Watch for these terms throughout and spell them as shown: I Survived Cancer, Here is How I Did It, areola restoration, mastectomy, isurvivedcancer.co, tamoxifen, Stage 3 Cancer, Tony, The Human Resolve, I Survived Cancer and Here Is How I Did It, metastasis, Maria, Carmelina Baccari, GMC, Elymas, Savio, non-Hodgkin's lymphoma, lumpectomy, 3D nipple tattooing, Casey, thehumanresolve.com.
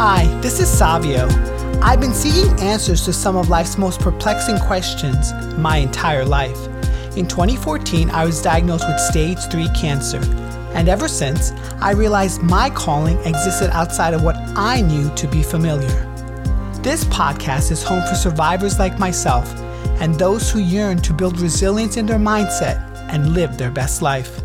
Hi, this is Savio. I've been seeking answers to some of life's most perplexing questions my entire life. In 2014, I was diagnosed with stage 3 cancer, and ever since, I realized my calling existed outside of what I knew to be familiar. This podcast is home for survivors like myself and those who yearn to build resilience in their mindset and live their best life.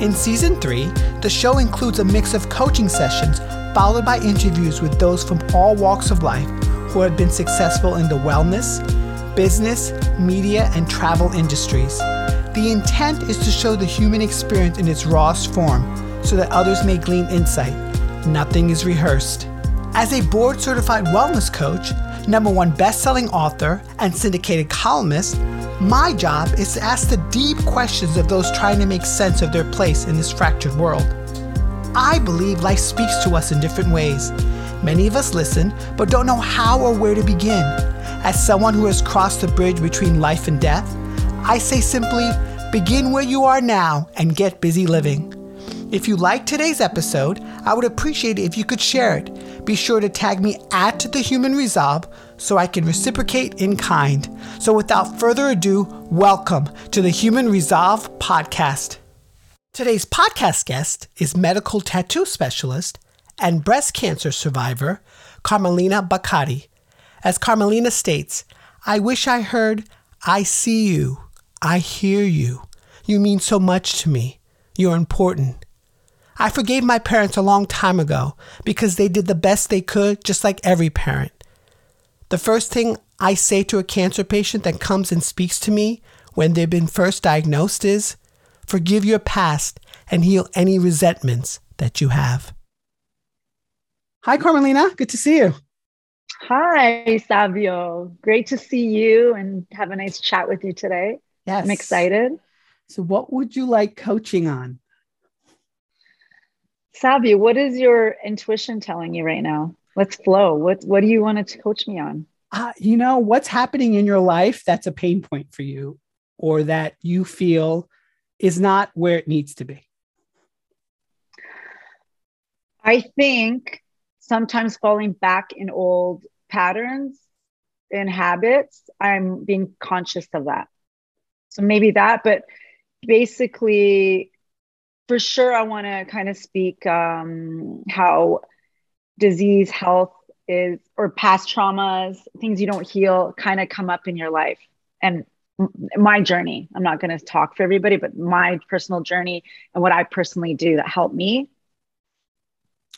In Season 3, the show includes a mix of coaching sessions followed by interviews with those from all walks of life who have been successful in the wellness, business, media, and travel industries. The intent is to show the human experience in its rawest form so that others may glean insight. Nothing is rehearsed. As a board-certified wellness coach, #1 best-selling author, and syndicated columnist, my job is to ask the deep questions of those trying to make sense of their place in this fractured world. I believe life speaks to us in different ways. Many of us listen, but don't know how or where to begin. As someone who has crossed the bridge between life and death, I say simply, begin where you are now and get busy living. If you like today's episode, I would appreciate it if you could share it. Be sure to tag me at The Human Resolve so I can reciprocate in kind. So without further ado, welcome to The Human Resolve podcast. Today's podcast guest is medical tattoo specialist and breast cancer survivor, Carmelina Baccari. As Carmelina states, I wish I heard, I see you. I hear you. You mean so much to me. You're important. I forgave my parents a long time ago because they did the best they could, just like every parent. The first thing I say to a cancer patient that comes and speaks to me when they've been first diagnosed is, forgive your past and heal any resentments that you have. Hi, Carmelina. Good to see you. Hi, Savio. Great to see you and have a nice chat with you today. Yes. I'm excited. So what would you like coaching on? Savio, what is your intuition telling you right now? Let's flow. What do you want to coach me on? What's happening in your life that's a pain point for you or that you feel is not where it needs to be? I think sometimes falling back in old patterns and habits, I'm being conscious of that. So maybe that, but basically, for sure, I want to kind of speak how disease, health is, or past traumas, things you don't heal kind of come up in your life. And my journey, I'm not going to talk for everybody, but my personal journey and what I personally do that helped me.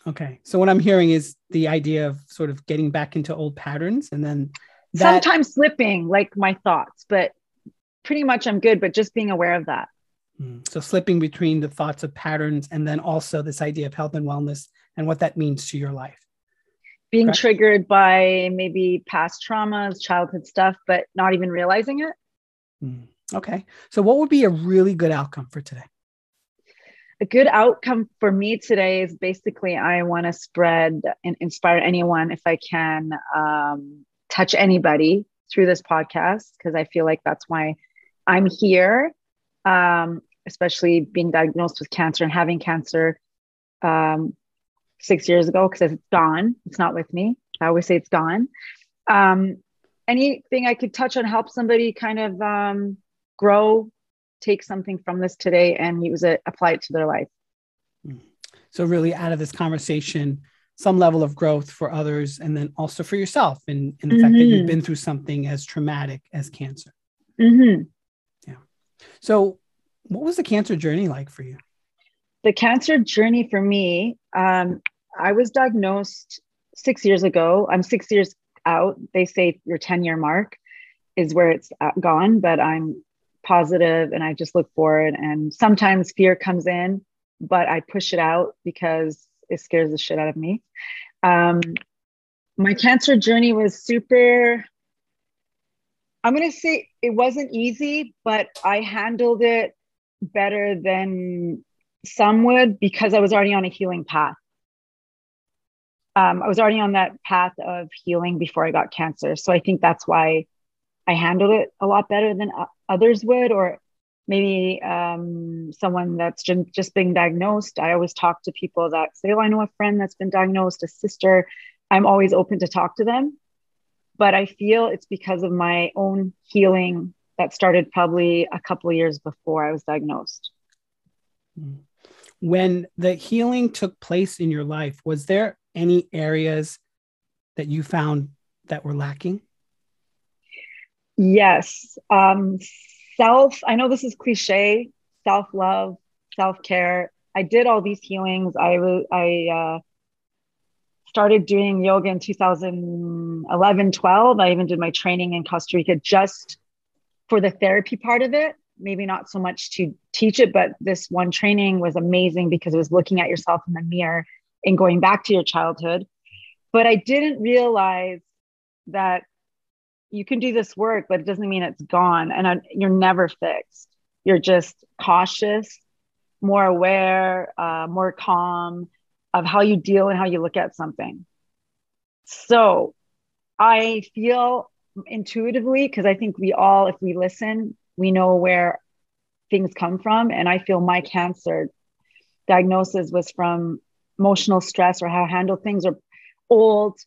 Okay. So what I'm hearing is the idea of sort of getting back into old patterns and then sometimes slipping, like my thoughts, but pretty much I'm good, but just being aware of that. So slipping between the thoughts of patterns and then also this idea of health and wellness and what that means to your life. Being correct? Triggered by maybe past traumas, childhood stuff, but not even realizing it. Okay. So what would be a really good outcome for today? A good outcome for me today is basically I want to spread and inspire anyone if I can touch anybody through this podcast, because I feel like that's why I'm here. Especially being diagnosed with cancer and having cancer 6 years ago, because it's gone. It's not with me. I always say it's gone. Anything I could touch on, help somebody kind of grow, take something from this today and use it, apply it to their life. So really out of this conversation, some level of growth for others and then also for yourself in the fact that you've been through something as traumatic as cancer. Mm-hmm. So what was the cancer journey like for you? The cancer journey for me, I was diagnosed 6 years ago. I'm 6 years out. They say your 10-year mark is where it's gone, but I'm positive and I just look forward. And sometimes fear comes in, but I push it out because it scares the shit out of me. My cancer journey was super... I'm going to say it wasn't easy, but I handled it better than some would because I was already on a healing path. I was already on that path of healing before I got cancer. So I think that's why I handled it a lot better than others would, or maybe someone that's just been diagnosed. I always talk to people that say, oh, I know a friend that's been diagnosed, a sister. I'm always open to talk to them. But I feel it's because of my own healing that started probably a couple of years before I was diagnosed. When the healing took place in your life, was there any areas that you found that were lacking? Yes. I know this is cliche, self-love, self-care. I did all these healings. I started doing yoga in 2011, 12. I even did my training in Costa Rica just for the therapy part of it. Maybe not so much to teach it, but this one training was amazing because it was looking at yourself in the mirror and going back to your childhood. But I didn't realize that you can do this work, but it doesn't mean it's gone. And you're never fixed. You're just cautious, more aware, more calm of how you deal and how you look at something. So I feel intuitively, because I think we all, if we listen, we know where things come from. And I feel my cancer diagnosis was from emotional stress, or how I handle things, or old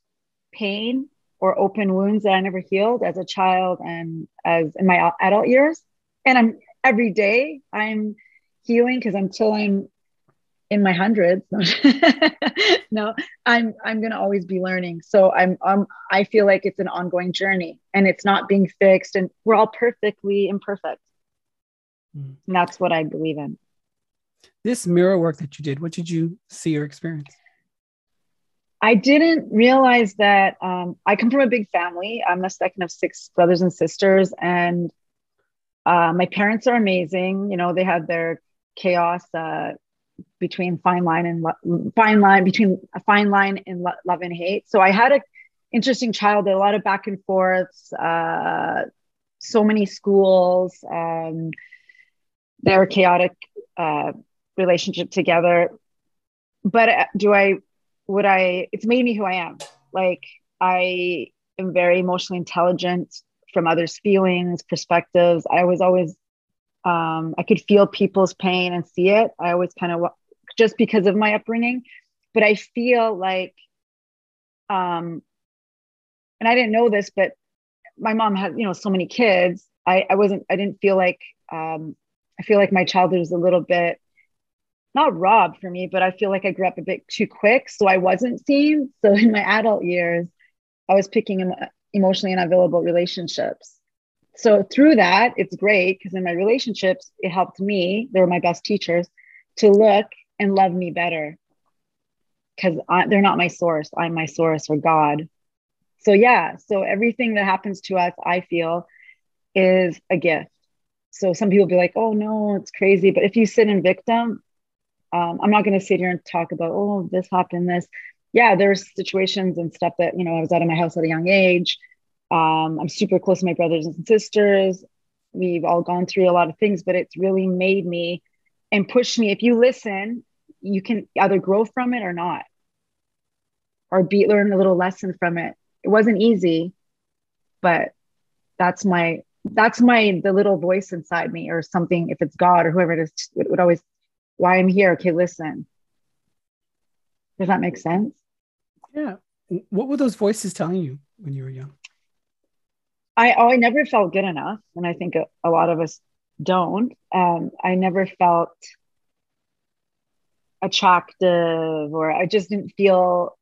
pain, or open wounds that I never healed as a child and as in my adult years. And every day I'm healing, because until I'm in my hundreds, no, I'm going to always be learning. So I feel like it's an ongoing journey, and it's not being fixed, and we're all perfectly imperfect. Mm. And that's what I believe in. This mirror work that you did, what did you see or experience? I didn't realize that I come from a big family. I'm the second of six brothers and sisters, and my parents are amazing. You know, they had their chaos between a fine line and love and hate. So I had an interesting childhood, a lot of back and forths, so many schools, their chaotic relationship together. But it's made me who I am. Like, I am very emotionally intelligent from others' feelings, perspectives. I was always, I could feel people's pain and see it. I always kind of, just because of my upbringing, but I feel like, and I didn't know this, but my mom had, so many kids. I didn't feel like, I feel like my childhood was a little bit, not robbed for me, but I feel like I grew up a bit too quick. So I wasn't seen. So in my adult years, I was picking emotionally unavailable relationships. So through that, it's great, because in my relationships, it helped me. They were my best teachers to look and love me better, because they're not my source. I'm my source, or God. So yeah. So everything that happens to us, I feel, is a gift. So some people be like, oh no, it's crazy. But if you sit in victim, I'm not going to sit here and talk about, oh, this happened, this. Yeah, there's situations and stuff that, I was out of my house at a young age. I'm super close to my brothers and sisters. We've all gone through a lot of things, but it's really made me and pushed me. If you listen, you can either grow from it or not, or learn a little lesson from it. It wasn't easy, but the little voice inside me, or something, if it's God or whoever it is, it would always, why I'm here. Okay, listen. Does that make sense? Yeah. What were those voices telling you when you were young? I never felt good enough. And I think a lot of us don't. I never felt attractive, or I just didn't feel,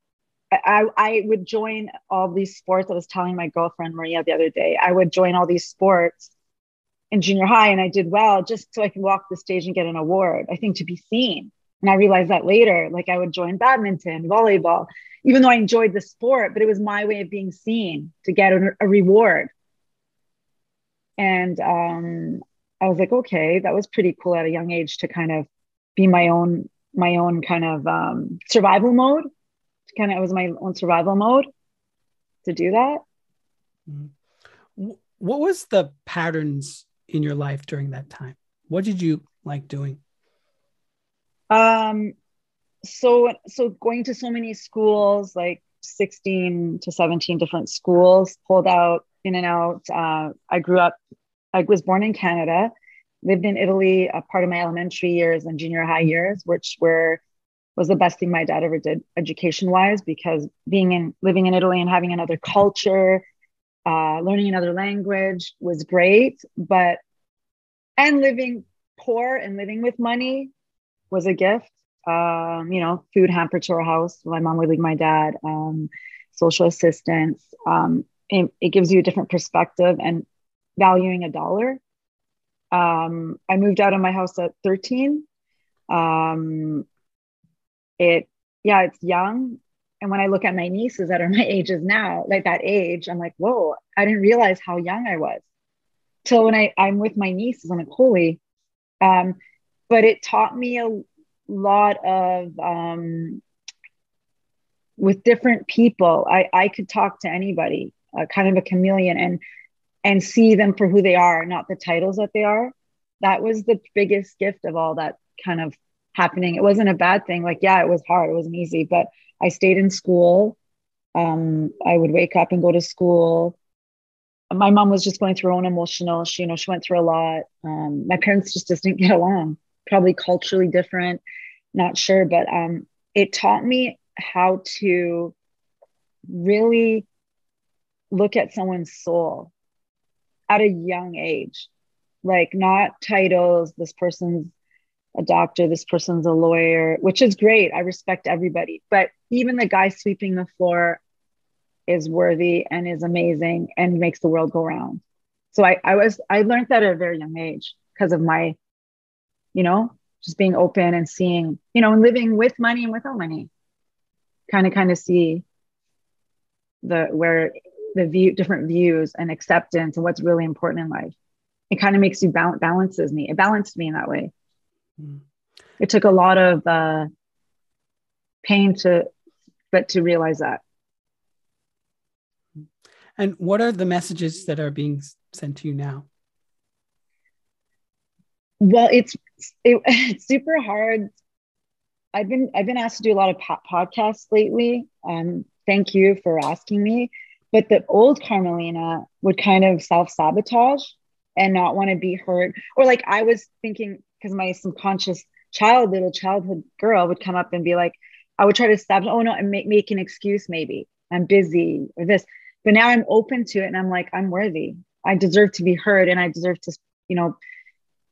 I would join all these sports. I was telling my girlfriend Maria the other day, I would join all these sports in junior high, and I did well just so I could walk the stage and get an award, I think, to be seen. And I realized that later, like, I would join badminton, volleyball, even though I enjoyed the sport, but it was my way of being seen, to get a reward. And I was like, okay, that was pretty cool at a young age, to kind of be my own kind of survival mode. It was my own survival mode to do that. What was the patterns in your life during that time? What did you like doing? So going to so many schools, like 16 to 17 different schools, pulled out, in and out. I was born in Canada, lived in Italy, a part of my elementary years and junior high years, which was the best thing my dad ever did education-wise, because living in Italy and having another culture, learning another language was great, and living poor and living with money was a gift. Food hampered to our house. My mom would leave my dad, social assistance. It gives you a different perspective and valuing a dollar. I moved out of my house at 13. It's young. And when I look at my nieces that are my ages now, like that age, I'm like, whoa, I didn't realize how young I was. Till when I'm with my nieces, I'm like, holy. But it taught me a lot of, with different people, I could talk to anybody, kind of a chameleon, and see them for who they are, not the titles that they are. That was the biggest gift of all that kind of happening. It wasn't a bad thing. Like, yeah, it was hard. It wasn't easy, but I stayed in school. I would wake up and go to school. My mom was just going through her own emotional. She went through a lot. My parents just didn't get along, probably culturally different, not sure, but it taught me how to really look at someone's soul at a young age, like not titles. This person's a doctor, this person's a lawyer, which is great. I respect everybody, but even the guy sweeping the floor is worthy and is amazing and makes the world go round. So I learned that at a very young age because of my, just being open and seeing, and living with money and without money. Kind of see different views and acceptance and what's really important in life. It kind of makes you balances me. It balanced me in that way. Mm. It took a lot of pain to realize that. And what are the messages that are being sent to you now? Well, it's super hard. I've been asked to do a lot of podcasts lately. Thank you for asking me. But the old Carmelina would kind of self-sabotage and not want to be heard. Or like I was thinking, because my subconscious childhood girl would come up and be like, I would try to sabotage. Oh no, and make an excuse maybe. I'm busy or this. But now I'm open to it and I'm like, I'm worthy. I deserve to be heard and I deserve to,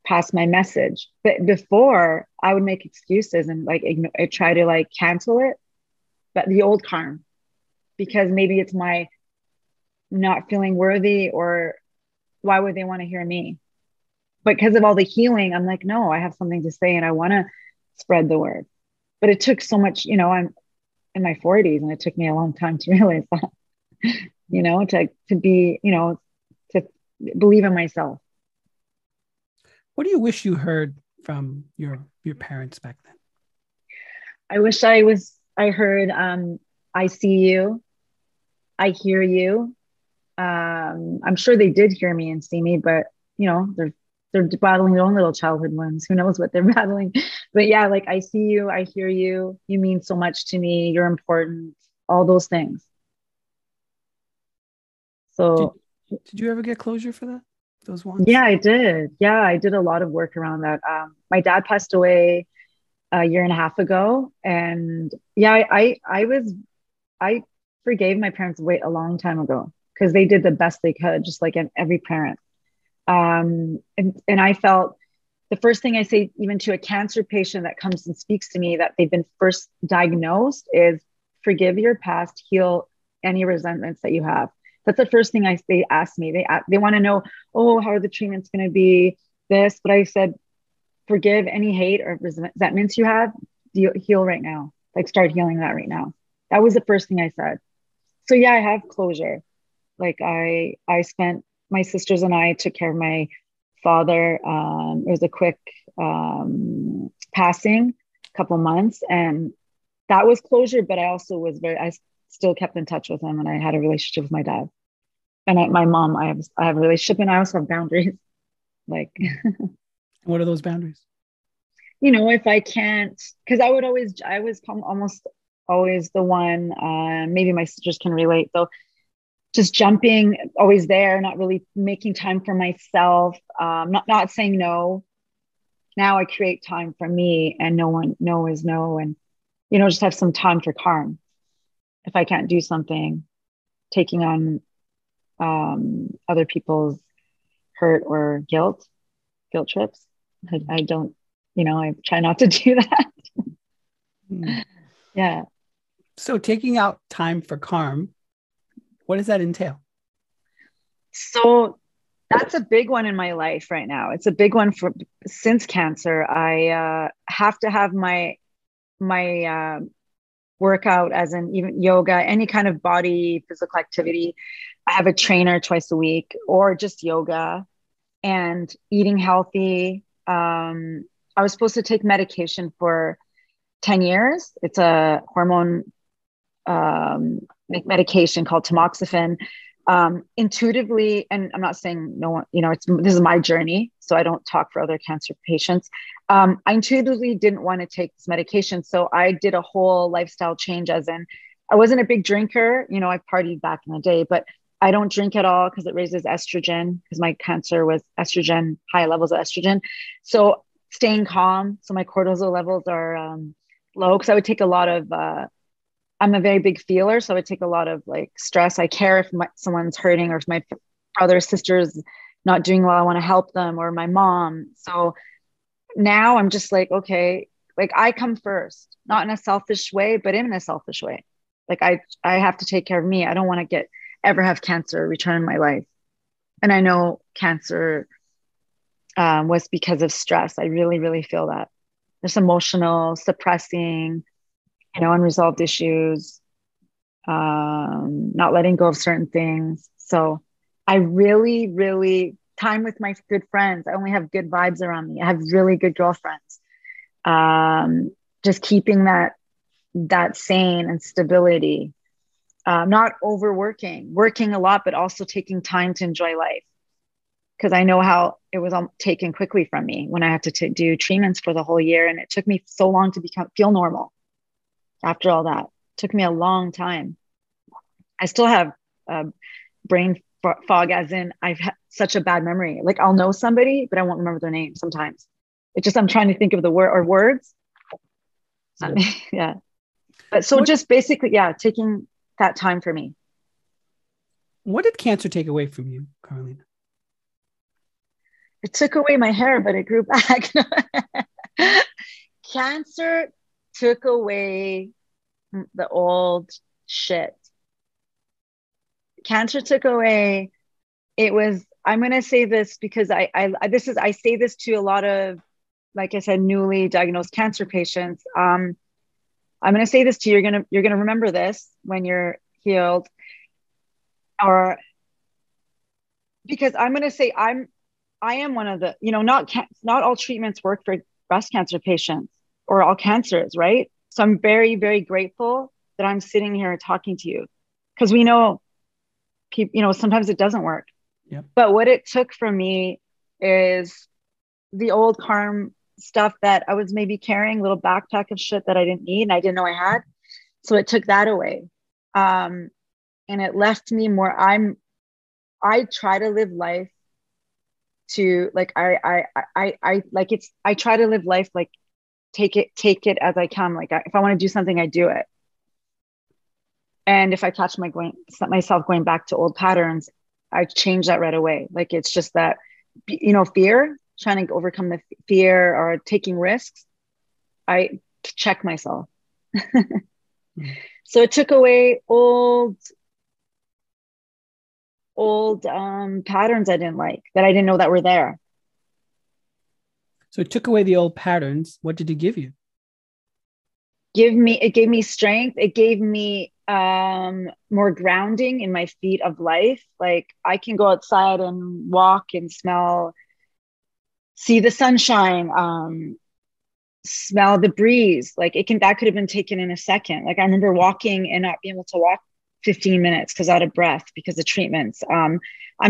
pass my message. But before I would make excuses and like I try to like cancel it, but the old Carm, because maybe it's my not feeling worthy or why would they want to hear me? But because of all the healing, I'm like, no, I have something to say and I want to spread the word. But it took so much, I'm in my 40s and it took me a long time to realize that, to be, to believe in myself. What do you wish you heard from your parents back then? I wish I heard, I see you, I hear you. I'm sure they did hear me and see me, but they're battling their own little childhood ones. Who knows what they're battling? But yeah, like I see you, I hear you. You mean so much to me. You're important. All those things. So, did you ever get closure for that? Those ones? Yeah, I did. Yeah, I did a lot of work around that. My dad passed away a year and a half ago. And yeah, I forgave my parents a long time ago because they did the best they could, just like every parent. And I felt the first thing I say, even to a cancer patient that comes and speaks to me that they've been first diagnosed, is forgive your past, heal any resentments that you have. That's the first thing they ask me. They want to know, oh, how are the treatments going to be? This, but I said, forgive any hate or resentments you have. Heal right now. Like start healing that right now. That was the first thing I said. So yeah, I have closure. Like I spent, my sisters and I took care of my father. It was a quick passing, a couple months, and that was closure. But I also was I still kept in touch with him, and I had a relationship with my dad. And my mom, I have a relationship, and I also have boundaries. Like, what are those boundaries? If I can't, because I was almost always the one, maybe my sisters can relate though, just jumping, always there, not really making time for myself, not saying no. Now I create time for me, and no is no. And, you know, just have some time for calm. If I can't do something, taking on other people's hurt or guilt trips. I don't, you know, I try not to do that. Yeah. So taking out time for calm, what does that entail? So that's a big one in my life right now. It's a big one since cancer. I have to have my workout, as in even yoga, any kind of body, physical activity. I have a trainer twice a week, or just yoga, and eating healthy. I was supposed to take medication for 10 years. It's a hormone medication called tamoxifen. Intuitively, and I'm not saying no one, you know, this is my journey, so I don't talk for other cancer patients. I intuitively didn't want to take this medication. So I did a whole lifestyle change, as in I wasn't a big drinker. You know, I partied back in the day, but I don't drink at all because it raises estrogen, because my cancer was estrogen, high levels of estrogen. So staying calm. So my cortisol levels are low, because I would take a lot of, I'm a very big feeler. So I would take a lot of like stress. I care if someone's hurting, or if my brother or sister's not doing well, I want to help them, or my mom. So now I'm just like, okay, like I come first, not in a selfish way, but in a selfish way. Like I have to take care of me. I don't want to ever have cancer return in my life. And I know cancer was because of stress. I really, really feel that. There's emotional suppressing, you know, unresolved issues, not letting go of certain things. So I really, really, time with my good friends. I only have good vibes around me. I have really good girlfriends. Just keeping that sane and stability, not overworking, working a lot, but also taking time to enjoy life. Because I know how it was all taken quickly from me when I had to do treatments for the whole year. And it took me so long to feel normal. After all that, it took me a long time. I still have brain fog, as in I've had such a bad memory. Like I'll know somebody, but I won't remember their name sometimes. It's just, I'm trying to think of the word or words. Yeah. But so just basically, yeah, taking that time for me. What did cancer take away from you, Carmelina? It took away my hair, but it grew back. Cancer took away the old shit. Cancer took away. It was, I'm going to say this because I say this to a lot of, like I said, newly diagnosed cancer patients. I'm going to say this to you. You're going to remember this when you're healed, or because I'm going to say, I am one of the, you know, not all treatments work for breast cancer patients, or all cancers, right? So I'm very, very grateful that I'm sitting here talking to you, because we know, you know, sometimes it doesn't work. Yep. But what it took from me is the old karm stuff that I was maybe carrying, a little backpack of shit that I didn't need and I didn't know I had. So it took that away. And it left me more, I try to live life to like, I like it's, I try to live life like, take it as I come. Like if I want to do something, I do it. And if I catch myself going back to old patterns, I change that right away. Like it's just that, you know, fear, trying to overcome the fear or taking risks, I check myself. So it took away old patterns I didn't like, that I didn't know that were there. So it took away the old patterns. What did it give you? It gave me strength. It gave me more grounding in my feet of life. Like I can go outside and walk and smell, see the sunshine, smell the breeze. Like that could have been taken in a second. Like I remember walking and not being able to walk 15 minutes because out of breath because of treatments. I'm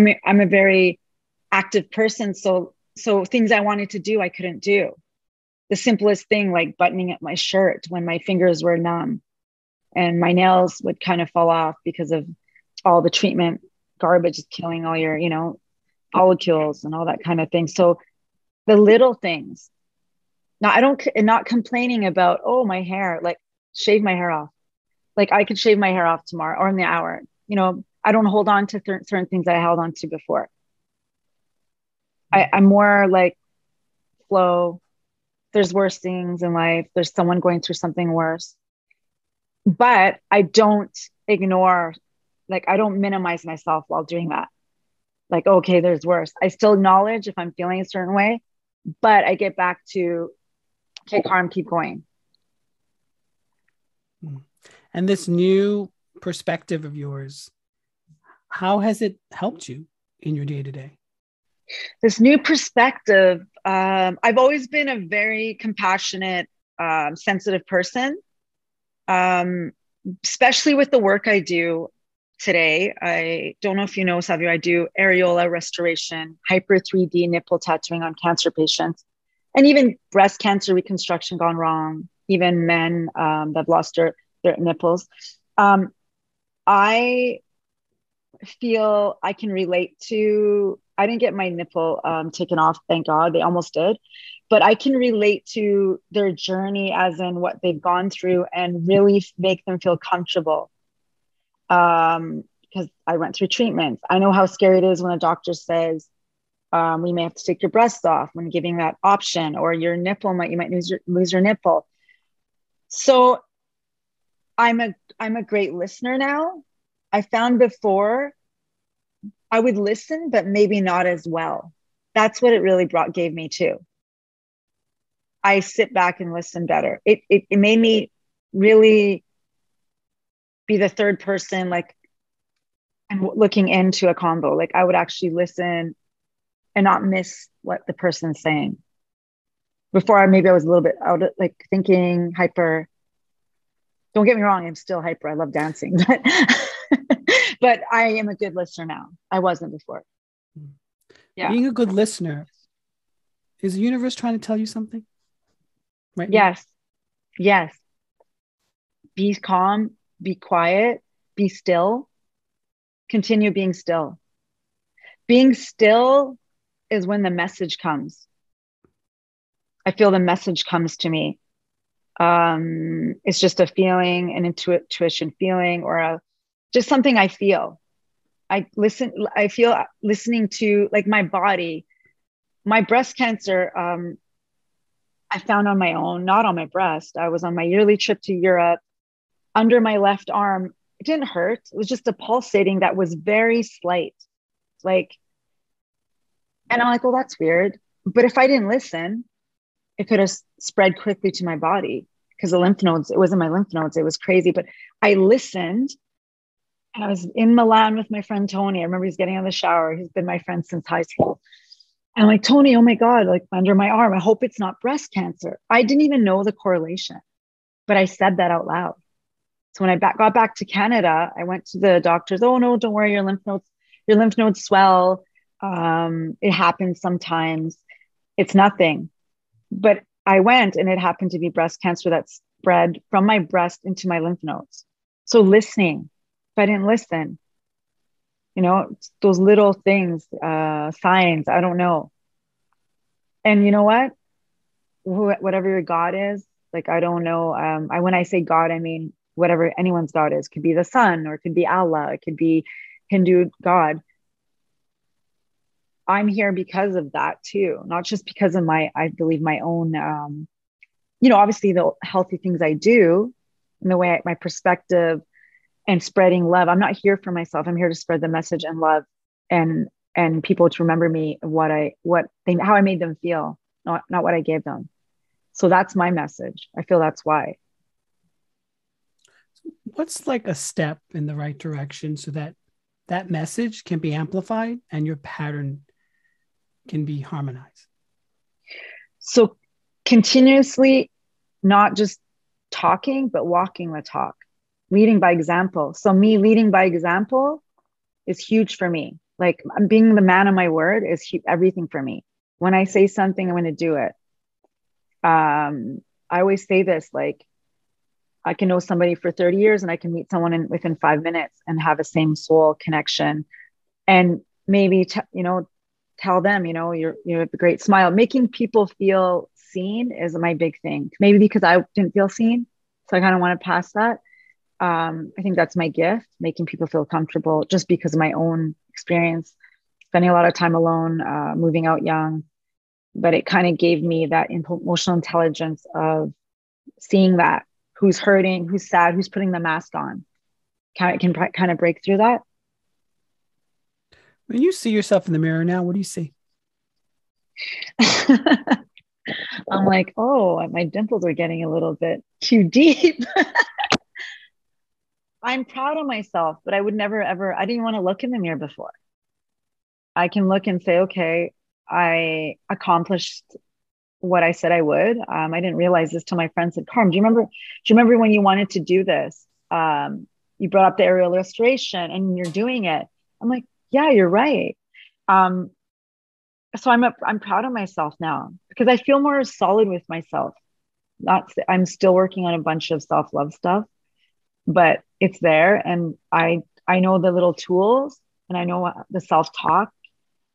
a very active person. So things I wanted to do, I couldn't do. The simplest thing, like buttoning up my shirt when my fingers were numb and my nails would kind of fall off because of all the treatment garbage is killing all your, you know, follicles and all that kind of thing. So the little things. Now, I don't, and not complaining about, oh, my hair, like shave my hair off. Like I could shave my hair off tomorrow or in the hour. You know, I don't hold on to certain things that I held on to before. I'm more like flow. There's worse things in life. There's someone going through something worse. But I don't ignore, like I don't minimize myself while doing that. Like, okay, there's worse. I still acknowledge if I'm feeling a certain way, but I get back to, okay, Carm, keep going. And this new perspective of yours, how has it helped you in your day-to-day? This new perspective, I've always been a very compassionate, sensitive person, especially with the work I do today. I don't know if you know, Savio, I do areola restoration, hyper 3D nipple tattooing on cancer patients, and even breast cancer reconstruction gone wrong, even men that have lost their nipples. I feel I can relate to, I didn't get my nipple taken off, thank God, they almost did. But I can relate to their journey as in what they've gone through and really make them feel comfortable. Because I went through treatments. I know how scary it is when a doctor says, we may have to take your breasts off when giving that option, or your nipple might, you might lose your nipple. So I'm a great listener now. I found before I would listen, but maybe not as well. That's what it really gave me too. I sit back and listen better. It made me really be the third person, like, and looking into a combo. Like I would actually listen and not miss what the person's saying. Before, maybe I was a little bit out of, like, thinking hyper. Don't get me wrong, I'm still hyper. I love dancing, but but I am a good listener now. I wasn't before. Yeah. Being a good listener, is the universe trying to tell you something? Right? Yes. Now? Yes. Be calm, be quiet, be still. Continue being still. Being still is when the message comes. I feel the message comes to me. It's just a feeling, an intuition feeling, or just something I feel. I feel listening to, like, my body. My breast cancer, I found on my own, not on my breast. I was on my yearly trip to Europe. Under my left arm, it didn't hurt. It was just a pulsating that was very slight. Like, and I'm like, well, that's weird. But if I didn't listen, it could have spread quickly to my body because the lymph nodes, it wasn't my lymph nodes. It was crazy. But I listened, and I was in Milan with my friend, Tony. I remember he's getting out of the shower. He's been my friend since high school. And I'm like, Tony, oh my God, like under my arm, I hope it's not breast cancer. I didn't even know the correlation, but I said that out loud. So when I got back to Canada, I went to the doctors. Oh no, don't worry. Your lymph nodes swell. It happens sometimes. It's nothing. But I went, and it happened to be breast cancer that spread from my breast into my lymph nodes. So listening, but I didn't listen. You know, those little things, signs, I don't know. And you know what? Whatever your God is, like, I don't know. When I say God, I mean whatever anyone's God is. It could be the sun, or it could be Allah. It could be Hindu God. I'm here because of that too, not just because of I believe my own, you know, obviously the healthy things I do and the way my perspective and spreading love. I'm not here for myself. I'm here to spread the message and love and people to remember me, how I made them feel, not what I gave them. So that's my message. I feel that's why. What's like a step in the right direction so that that message can be amplified and your pattern can be harmonized? So continuously, not just talking, but walking the talk, leading by example. So me leading by example is huge for me. Like, being the man of my word is everything for me. When I say something, I'm going to do it. I always say this, like, I can know somebody for 30 years and I can meet someone within 5 minutes and have the same soul connection, and maybe, tell them, you have a great smile. Making people feel seen is my big thing, maybe because I didn't feel seen. So I kind of want to pass that. I think that's my gift, making people feel comfortable just because of my own experience, spending a lot of time alone, moving out young, but it kind of gave me that emotional intelligence of seeing that who's hurting, who's sad, who's putting the mask on. Can kind of break through that. When you see yourself in the mirror now, what do you see? I'm like, oh, my dimples are getting a little bit too deep. I'm proud of myself, but I would never, ever, I didn't want to look in the mirror before. I can look and say, okay, I accomplished what I said I would. I didn't realize this till my friend said, Carm, do you remember when you wanted to do this? You brought up the areola restoration and you're doing it. I'm like, yeah, you're right. So I'm proud of myself now because I feel more solid with myself. I'm still working on a bunch of self-love stuff, but it's there. And I know the little tools and I know the self-talk,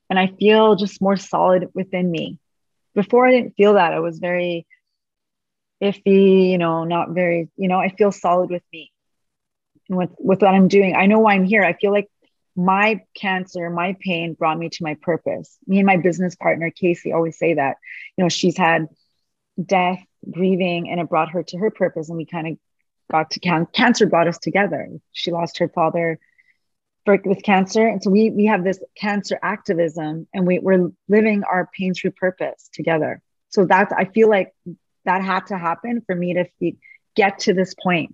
and I feel just more solid within me. Before I didn't feel that. I was very iffy, not very, I feel solid with me and with what I'm doing. I know why I'm here. I feel like my cancer, my pain brought me to my purpose. Me and my business partner, Casey, always say that, she's had death, grieving, and it brought her to her purpose. And we kind of got to cancer brought us together. She lost her father with cancer. And so we have this cancer activism, and we're living our pain through purpose together. So I feel like that had to happen for me to get to this point,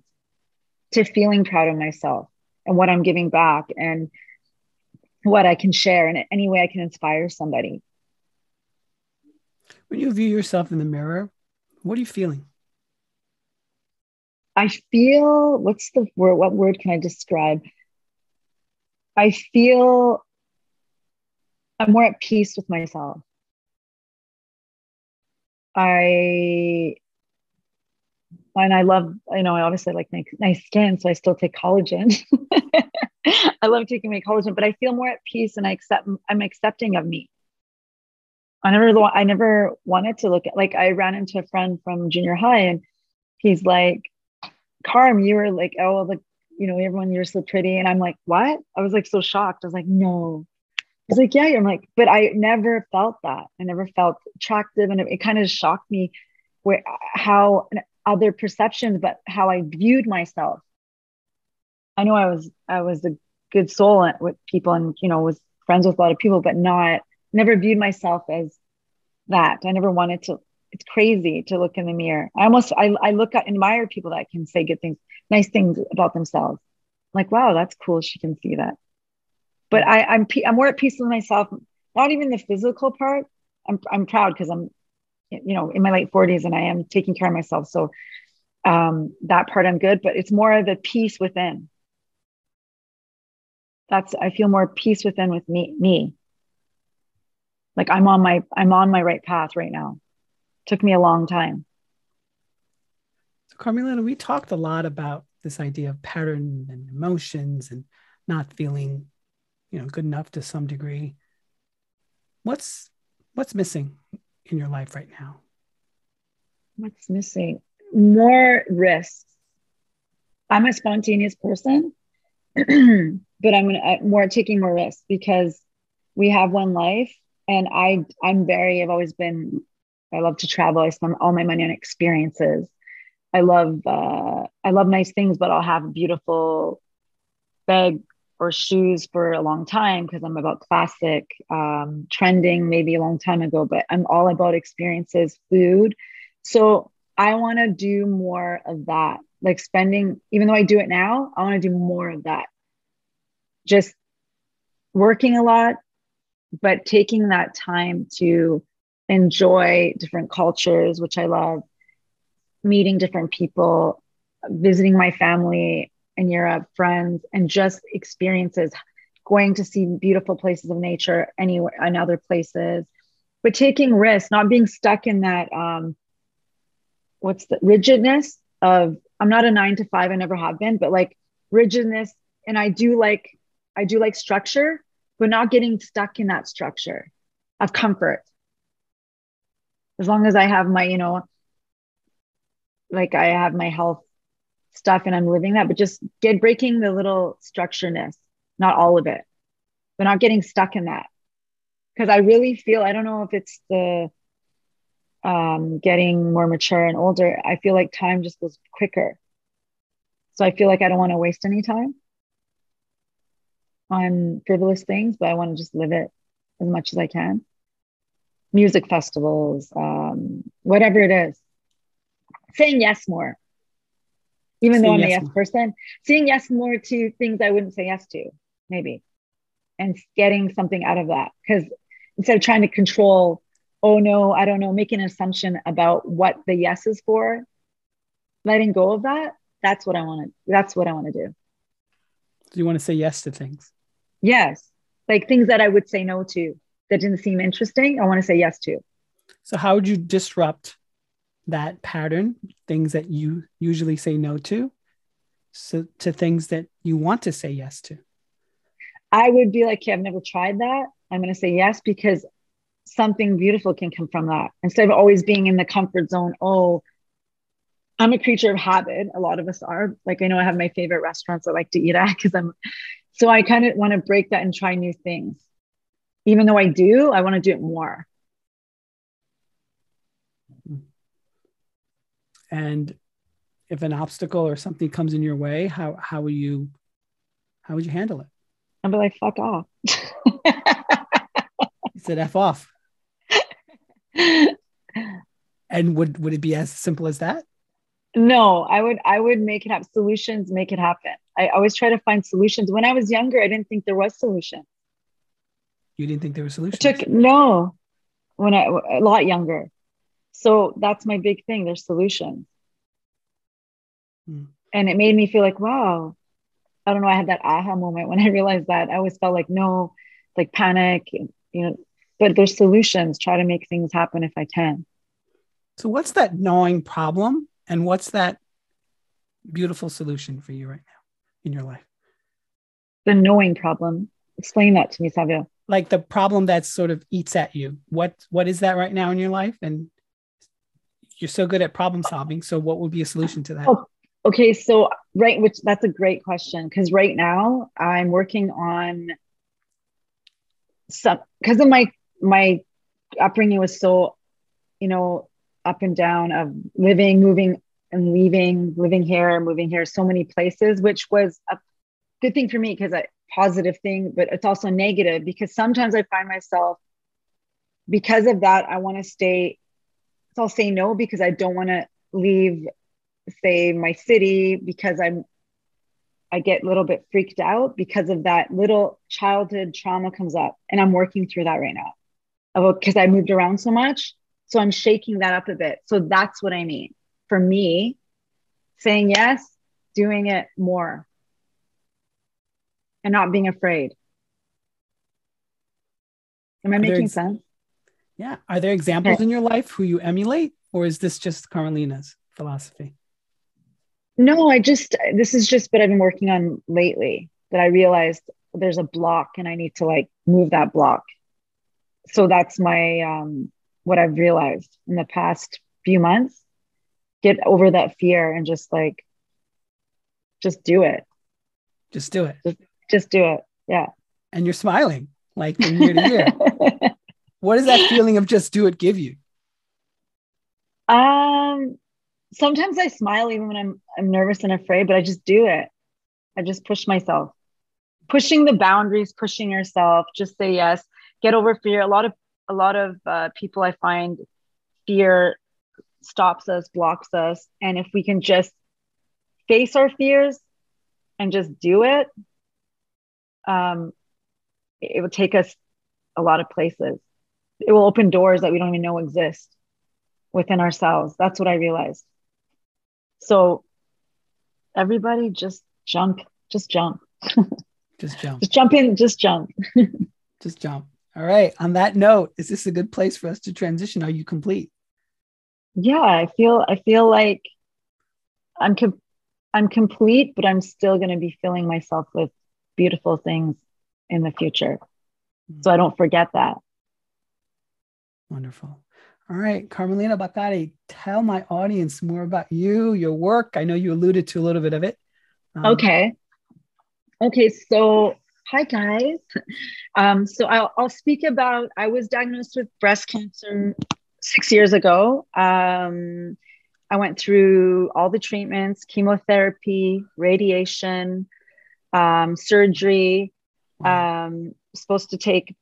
to feeling proud of myself and what I'm giving back and what I can share and any way I can inspire somebody. When you view yourself in the mirror, what are you feeling? I feel, what's the word? What word can I describe? I feel I'm more at peace with myself. I love, I obviously like my nice skin, so I still take collagen. I love taking my collagen, but I feel more at peace, and I'm accepting of me. I never wanted to look at, like, I ran into a friend from junior high, and he's like, Carm, you were like, oh, like, everyone, you're so pretty. And I'm like, what? I was like, so shocked. I was like, no. He's like, yeah. I'm like, but I never felt that. I never felt attractive. And it kind of shocked me how other perceptions, but how I viewed myself. I know I was a good soul with people and, was friends with a lot of people, but never viewed myself as that. I never wanted to. It's crazy to look in the mirror. I look at, admire people that can say good things, nice things about themselves. I'm like, wow, that's cool. She can see that. But I'm more at peace with myself. Not even the physical part. I'm proud because I'm, in my late 40s and I am taking care of myself. So that part I'm good, but it's more of the peace within. I feel more peace within with me. Like I'm on my right path right now. Took me a long time. So Carmelina, we talked a lot about this idea of pattern and emotions and not feeling, good enough to some degree. What's missing in your life right now? What's missing? More risks. I'm a spontaneous person, but I'm taking more risks because we have one life, and I've always been, I love to travel. I spend all my money on experiences. I love nice things, but I'll have a beautiful bag or shoes for a long time because I'm about classic, trending maybe a long time ago, but I'm all about experiences, food. So I want to do more of that. Like spending, even though I do it now, I want to do more of that. Just working a lot, but taking that time to enjoy different cultures, which I love, meeting different people, visiting my family in Europe, friends, and just experiences, going to see beautiful places of nature anywhere and other places, but taking risks, not being stuck in that, rigidness of I'm not a 9 to 5. I never have been, but like rigidness. And I do like structure, but not getting stuck in that structure of comfort. As long as I have my, you know, like I have my health stuff and I'm living that, but just breaking the little structureness, not all of it, but not getting stuck in that. Because I really feel, I don't know if it's the getting more mature and older, I feel like time just goes quicker. So I feel like I don't want to waste any time on frivolous things, but I want to just live it as much as I can. Music festivals, whatever it is. Saying yes more. Even though I'm a yes person, saying yes more to things I wouldn't say yes to, maybe. And getting something out of that. Because instead of trying to control, oh no, I don't know, make an assumption about what the yes is for, letting go of that, that's what I want to, that's what I want to do. Do you want to say yes to things? Yes. Like things that I would say no to that didn't seem interesting, I want to say yes to. So how would you disrupt that pattern, things that you usually say no to, so to things that you want to say yes to? I would be like, okay, I've never tried that. I'm going to say yes, because something beautiful can come from that. Instead of always being in the comfort zone. Oh, I'm a creature of habit. A lot of us are. Like, I know I have my favorite restaurants I like to eat at, because so I kind of want to break that and try new things. Even though I do, I want to do it more. And if an obstacle or something comes in your way, how would you handle it? I'd be like, fuck off. You said F off. And would it be as simple as that? No, I would make it happen. Solutions make it happen. I always try to find solutions. When I was younger, I didn't think there was solution. You didn't think there was solutions? No, when a lot younger. So that's my big thing. There's solutions. And it made me feel like, wow, I don't know. I had that aha moment when I realized that. I always felt like, no, like panic, you know, but there's solutions. Try to make things happen if I can. So what's that gnawing problem? And what's that beautiful solution for you right now in your life? The knowing problem. Explain that to me, Savio. Like the problem that sort of eats at you. What is that right now in your life? And you're so good at problem solving. So what would be a solution to that? Oh. Okay, so that's a great question, because right now I'm working on some, because of my upbringing was so, you know, up and down of living, moving and leaving, living here, moving here, so many places, which was a good thing for me, because a positive thing, but it's also negative, because sometimes I find myself, because of that, I want to stay. So I'll say no, because I don't want to leave, say, my city, because I get a little bit freaked out because of that little childhood trauma comes up, and I'm working through that right now because I moved around so much. So I'm shaking that up a bit. So that's what I mean. For me, saying yes, doing it more and not being afraid. Am I making sense? Yeah. Are there examples in your life who you emulate, or is this just Carmelina's philosophy? No, this is just what I've been working on lately, that I realized there's a block and I need to like move that block. So that's my, what I've realized in the past few months, get over that fear and just do it. Just do it. Just do it. Yeah. And you're smiling like from year to year. What does that feeling of just do it give you? Sometimes I smile even when I'm nervous and afraid, but I just do it. I just push myself, pushing the boundaries, pushing yourself, just say yes, get over fear. A lot of people, I find, fear stops us, blocks us. And if we can just face our fears and just do it, it will take us a lot of places. It will open doors that we don't even know exist within ourselves. That's what I realized. So everybody just jump. Just jump. Just jump in, just jump. Just jump. All right. On that note, is this a good place for us to transition? Are you complete? Yeah, I feel like I'm I'm complete, but I'm still going to be filling myself with beautiful things in the future. So I don't forget that. Wonderful. All right, Carmelina Baccari, tell my audience more about you, your work. I know you alluded to a little bit of it. Okay. So hi guys. So I'll speak about, I was diagnosed with breast cancer 6 years ago. I went through all the treatments, chemotherapy, radiation, surgery. Supposed to take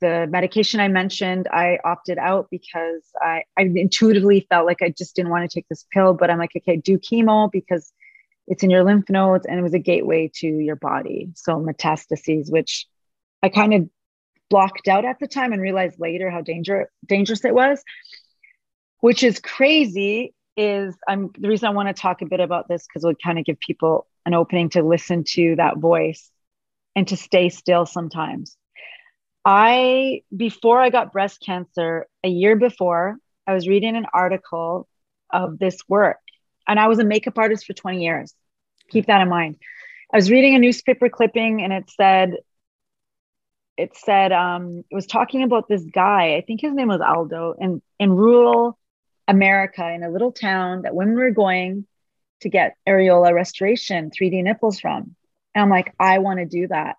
the medication I mentioned. I opted out because I intuitively felt like I just didn't want to take this pill, but I'm like, okay, do chemo because it's in your lymph nodes and it was a gateway to your body. So metastases, which I kind of blocked out at the time and realized later how dangerous it was, which is crazy. The reason I want to talk a bit about this because it would kind of give people an opening to listen to that voice and to stay still sometimes. Before I got breast cancer, a year before, I was reading an article of this work, and I was a makeup artist for 20 years. Keep that in mind. I was reading a newspaper clipping, and it was talking about this guy, I think his name was Aldo, and in rural America, in a little town that women were going to get areola restoration, 3D nipples from. And I'm like, I want to do that,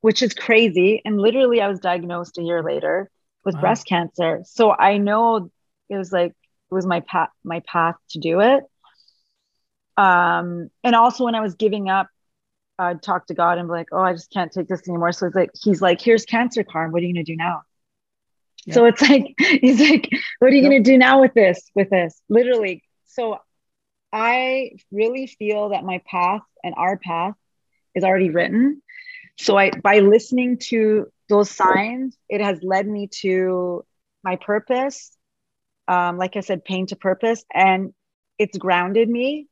which is crazy. And literally I was diagnosed a year later with breast cancer. So I know it was my path to do it. And also when I was giving up, I'd talk to God and be like, oh, I just can't take this anymore. So it's like, he's like, here's cancer, Carm. What are you going to do now? Yeah. So it's like, he's like, what are you going to do now with this, literally. So I really feel that my path and our path is already written. So by listening to those signs, it has led me to my purpose. Like I said, pain to purpose, and it's grounded me.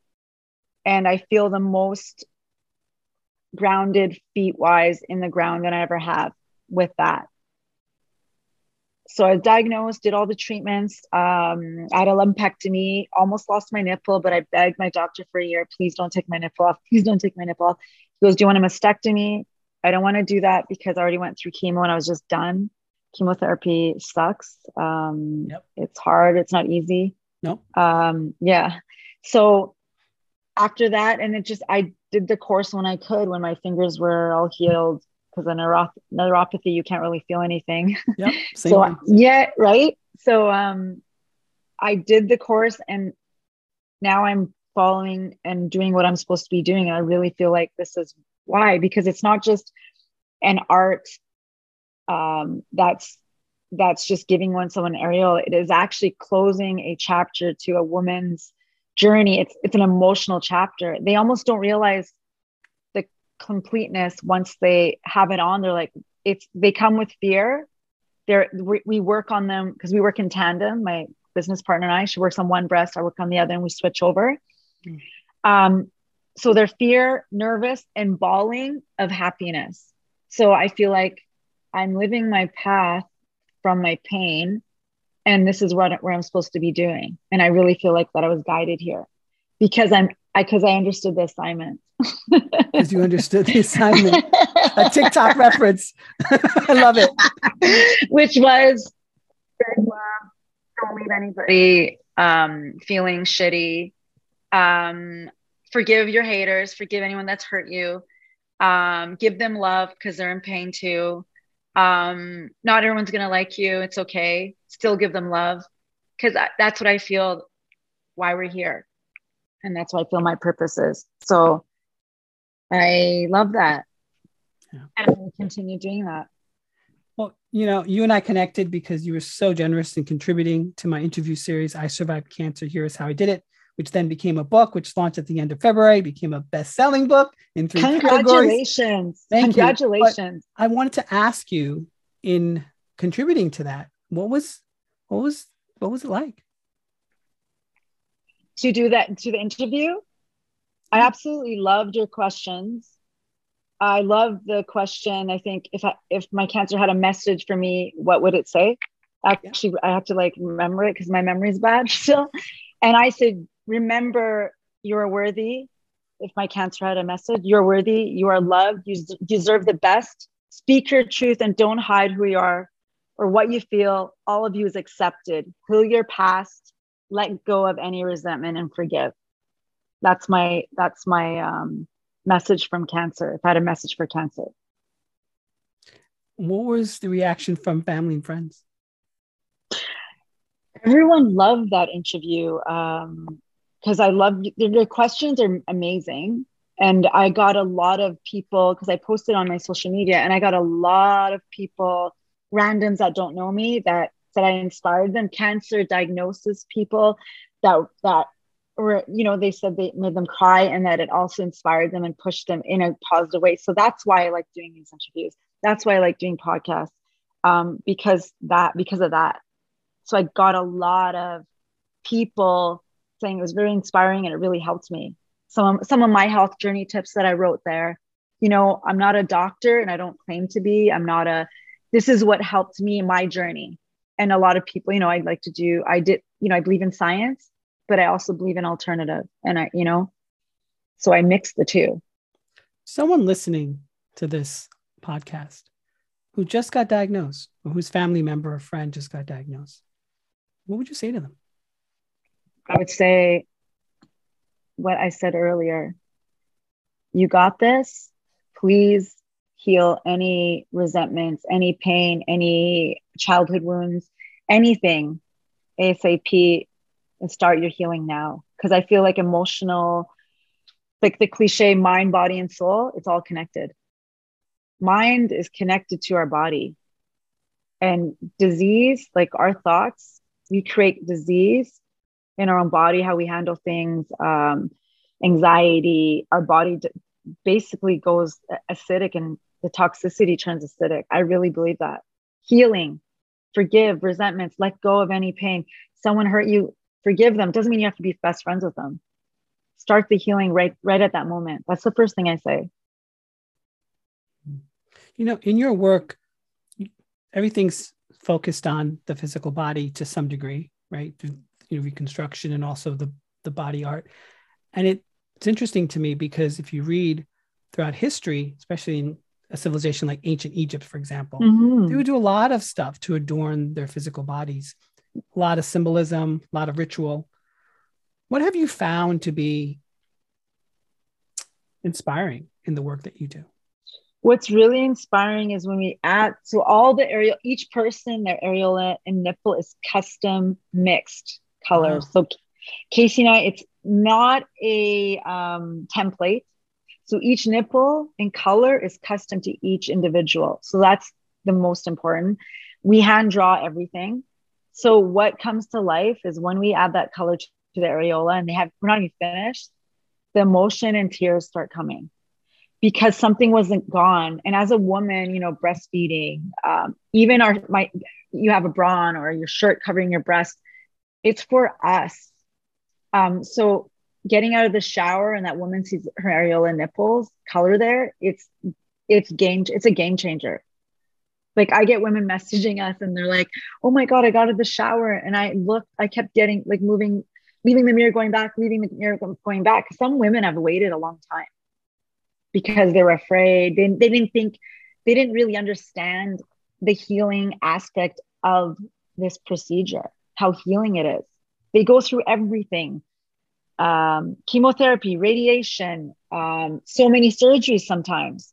And I feel the most grounded feet wise in the ground than I ever have with that. So I was diagnosed, did all the treatments. I had a lumpectomy, almost lost my nipple, but I begged my doctor for a year, please don't take my nipple off. Please don't take my nipple off. He goes, do you want a mastectomy? I don't want to do that because I already went through chemo and I was just done. Chemotherapy sucks. It's hard. It's not easy. No. Yeah. So after that, and I did the course when I could, when my fingers were all healed. Because of neuropathy, you can't really feel anything. Yep, so yeah, right. So I did the course, and now I'm following and doing what I'm supposed to be doing. And I really feel like this is why, because it's not just an art that's just giving someone an areola. It is actually closing a chapter to a woman's journey. It's an emotional chapter. They almost don't realize completeness once they have it on. They're like, they come with fear. We work on them because we work in tandem. My business partner and I, she works on one breast, I work on the other, and we switch over. So they're fear, nervous, and bawling of happiness. So I feel like I'm living my path from my pain, and this is where I'm supposed to be doing. And I really feel like that I was guided here because I understood the assignment. Because you understood the assignment. A TikTok reference. I love it. Which was big love. Don't leave anybody feeling shitty. Forgive your haters. Forgive anyone that's hurt you. Give them love because they're in pain too. Not everyone's going to like you. It's okay. Still give them love because that's what I feel why we're here. And that's what I feel my purpose is. So I love that. Yeah. And I'm going to continue doing that. Well, you and I connected because you were so generous in contributing to my interview series, I Survived Cancer, Here is How I Did It, which then became a book, which launched at the end of February, became a best-selling book in 3 categories. Congratulations. But I wanted to ask you, in contributing to that, what was it like? To do that, to the interview? I absolutely loved your questions. I love the question. I think if my cancer had a message for me, what would it say? Actually, I have to remember it because my memory is bad still. And I said, remember You are worthy. If my cancer had a message, you're worthy, you are loved, you deserve the best. Speak your truth and don't hide who you are or what you feel. All of you is accepted. Heal your past, let go of any resentment, and forgive. That's my message from cancer. If I had a message for cancer. What was the reaction from family and friends? Everyone loved that interview. Because I loved the questions are amazing. And I got a lot of people, because I posted on my social media, and I got a lot of people, randoms that don't know me, that said I inspired them, cancer diagnosis people that were, you know, they said they made them cry and that it also inspired them and pushed them in a positive way. So that's why I like doing these interviews. That's why I like doing podcasts, because of that. So I got a lot of people saying it was very inspiring and it really helped me. Some of my health journey tips that I wrote there, you know, I'm not a doctor and I don't claim to be, this is what helped me in my journey. And a lot of people, you know, I believe in science, but I also believe in alternative, and so I mixed the two. Someone listening to this podcast who just got diagnosed, or whose family member or friend just got diagnosed, what would you say to them? I would say what I said earlier. You got this. Please heal any resentments, any pain, any childhood wounds, anything ASAP, and start your healing now. Because I feel like emotional, like the cliche mind, body, and soul, it's all connected. Mind is connected to our body. And disease, like our thoughts, we create disease in our own body, how we handle things, anxiety, our body basically goes acidic and the toxicity turns acidic. I really believe that. Healing, forgive resentments, let go of any pain. Someone hurt you, forgive them. Doesn't mean you have to be best friends with them. Start the healing right at that moment. That's the first thing I say. You know, in your work, everything's focused on the physical body to some degree, right? Reconstruction and also the body art. And it's interesting to me because if you read throughout history, especially in a civilization like ancient Egypt, for example, mm-hmm. They would do a lot of stuff to adorn their physical bodies, a lot of symbolism, a lot of ritual. What have you found to be inspiring in the work that you do? What's really inspiring is when we add to all the areola, each person, their areola and nipple is custom mixed color. So Casey and I, it's not a template. So each nipple and color is custom to each individual. So that's the most important. We hand draw everything. So what comes to life is when we add that color to the areola and we're not even finished, the emotion and tears start coming because something wasn't gone. And as a woman, you know, breastfeeding, even you have a bra on or your shirt covering your breast, it's for us. So getting out of the shower and that woman sees her areola nipples color there, it's a game changer. Like I get women messaging us and they're like, oh my God, I got out of the shower and I kept getting like moving, leaving the mirror, going back, leaving the mirror, going back. Some women have waited a long time because they were afraid. They didn't think, they didn't really understand the healing aspect of this procedure, how healing it is. They go through everything, chemotherapy, radiation, so many surgeries sometimes.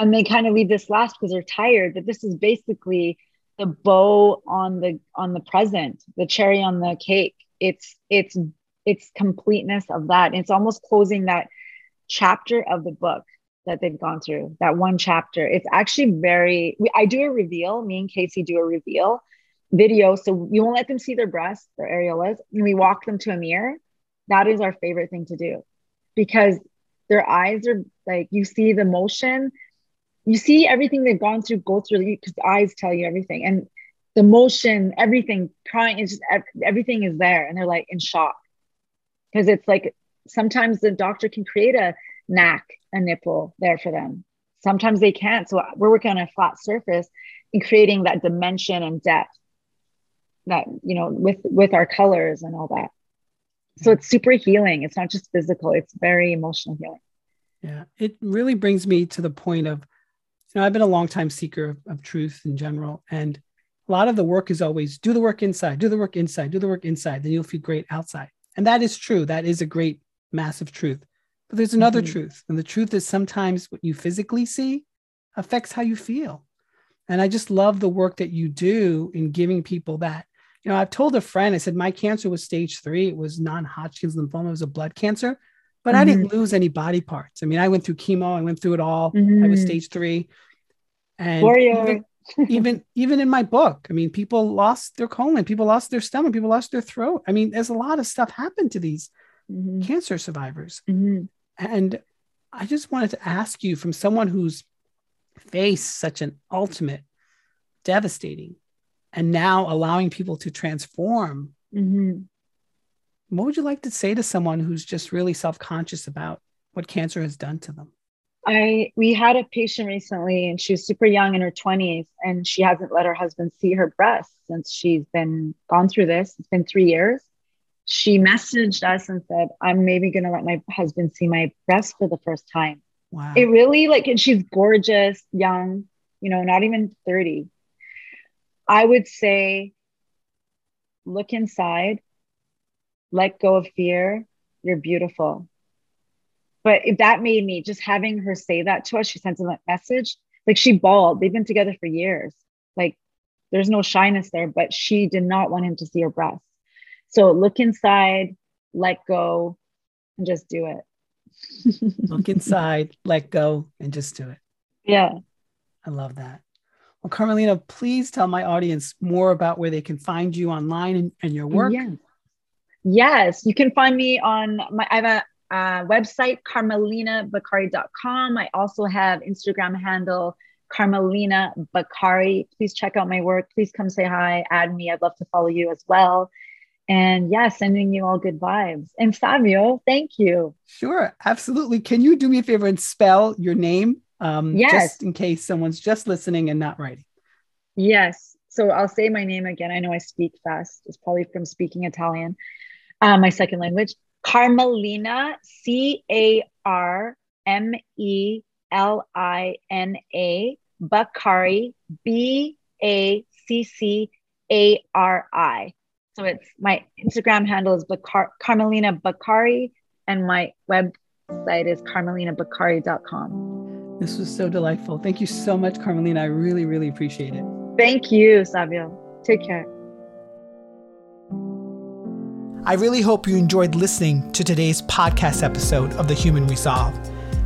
And they kind of leave this last because they're tired, but this is basically the bow on the present, the cherry on the cake. It's completeness of that. And it's almost closing that chapter of the book that they've gone through, that one chapter. It's actually I do a reveal, me and Casey do a reveal video. So we won't let them see their breasts, their areolas, and we walk them to a mirror. That is our favorite thing to do because their eyes are like, you see the motion, you see everything they've gone through, go through, because the eyes tell you everything. And the motion, everything, crying, is just, everything is there. And they're like in shock because it's like, sometimes the doctor can create a nipple there for them. Sometimes they can't. So we're working on a flat surface and creating that dimension and depth that, you know, with our colors and all that. So it's super healing. It's not just physical. It's very emotional healing. Yeah. It really brings me to the point of, you know, I've been a longtime seeker of truth in general. And a lot of the work is always do the work inside, do the work inside, do the work inside, then you'll feel great outside. And that is true. That is a great, massive truth. But there's another truth. And the truth is sometimes what you physically see affects how you feel. And I just love the work that you do in giving people that. You know, I've told a friend, I said, my cancer was stage 3. It was non-Hodgkin's lymphoma. It was a blood cancer, but I didn't lose any body parts. I mean, I went through chemo. I went through it all. I was stage 3. And even in my book, I mean, people lost their colon, people lost their stomach, people lost their throat. I mean, there's a lot of stuff happened to these cancer survivors. And I just wanted to ask you, from someone who's faced such an ultimate, devastating, and now allowing people to transform, what would you like to say to someone who's just really self-conscious about what cancer has done to them? We had a patient recently, and she was super young, in her 20s, and she hasn't let her husband see her breasts since she's been gone through this. It's been 3 years. She messaged us and said, I'm maybe going to let my husband see my breasts for the first time. Wow. It really, like, and she's gorgeous, young, you know, not even 30. I would say, look inside, let go of fear. You're beautiful. But if that made me, just having her say that to us, she sent a message, like, she bawled. They've been together for years. Like, there's no shyness there, but she did not want him to see her breasts. So look inside, let go, and just do it. Look inside, let go, and just do it. Yeah. I love that. Well, Carmelina, please tell my audience more about where they can find you online and your work. Yeah. Yes. You can find me on I have a website, carmelinabaccari.com. I also have Instagram handle, Carmelina Baccari. Please check out my work. Please come say hi, add me. I'd love to follow you as well. And yeah, sending you all good vibes. And Savio, thank you. Sure, absolutely. Can you do me a favor and spell your name? Yes. Just in case someone's just listening and not writing. Yes. So I'll say my name again. I know I speak fast. It's probably from speaking Italian, my second language. Carmelina, Carmelina, Baccari, Baccari. So it's, my Instagram handle is Carmelina Baccari, and my website is carmelinabaccari.com. This was so delightful. Thank you so much, Carmelina. I really, really appreciate it. Thank you, Savio. Take care. I really hope you enjoyed listening to today's podcast episode of The Human Resolve.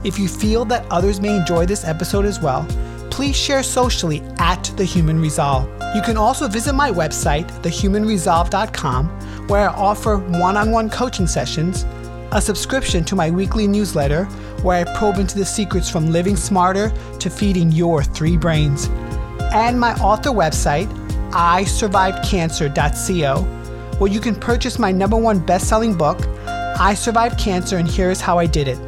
If you feel that others may enjoy this episode as well, please share socially at The Human Resolve. You can also visit my website, thehumanresolve.com, where I offer one-on-one coaching sessions, a subscription to my weekly newsletter, where I probe into the secrets from living smarter to feeding your 3 brains, and my author website, I Survived Cancer.co, where you can purchase my #1 best-selling book, I Survived Cancer and Here is How I Did It.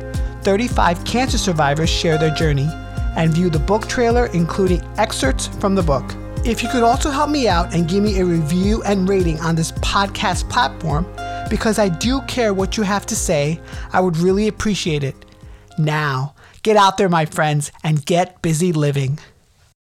35 cancer survivors share their journey, and view the book trailer, including excerpts from the book. If you could also help me out and give me a review and rating on this podcast platform, because I do care what you have to say, I would really appreciate it. Now, get out there, my friends, and get busy living.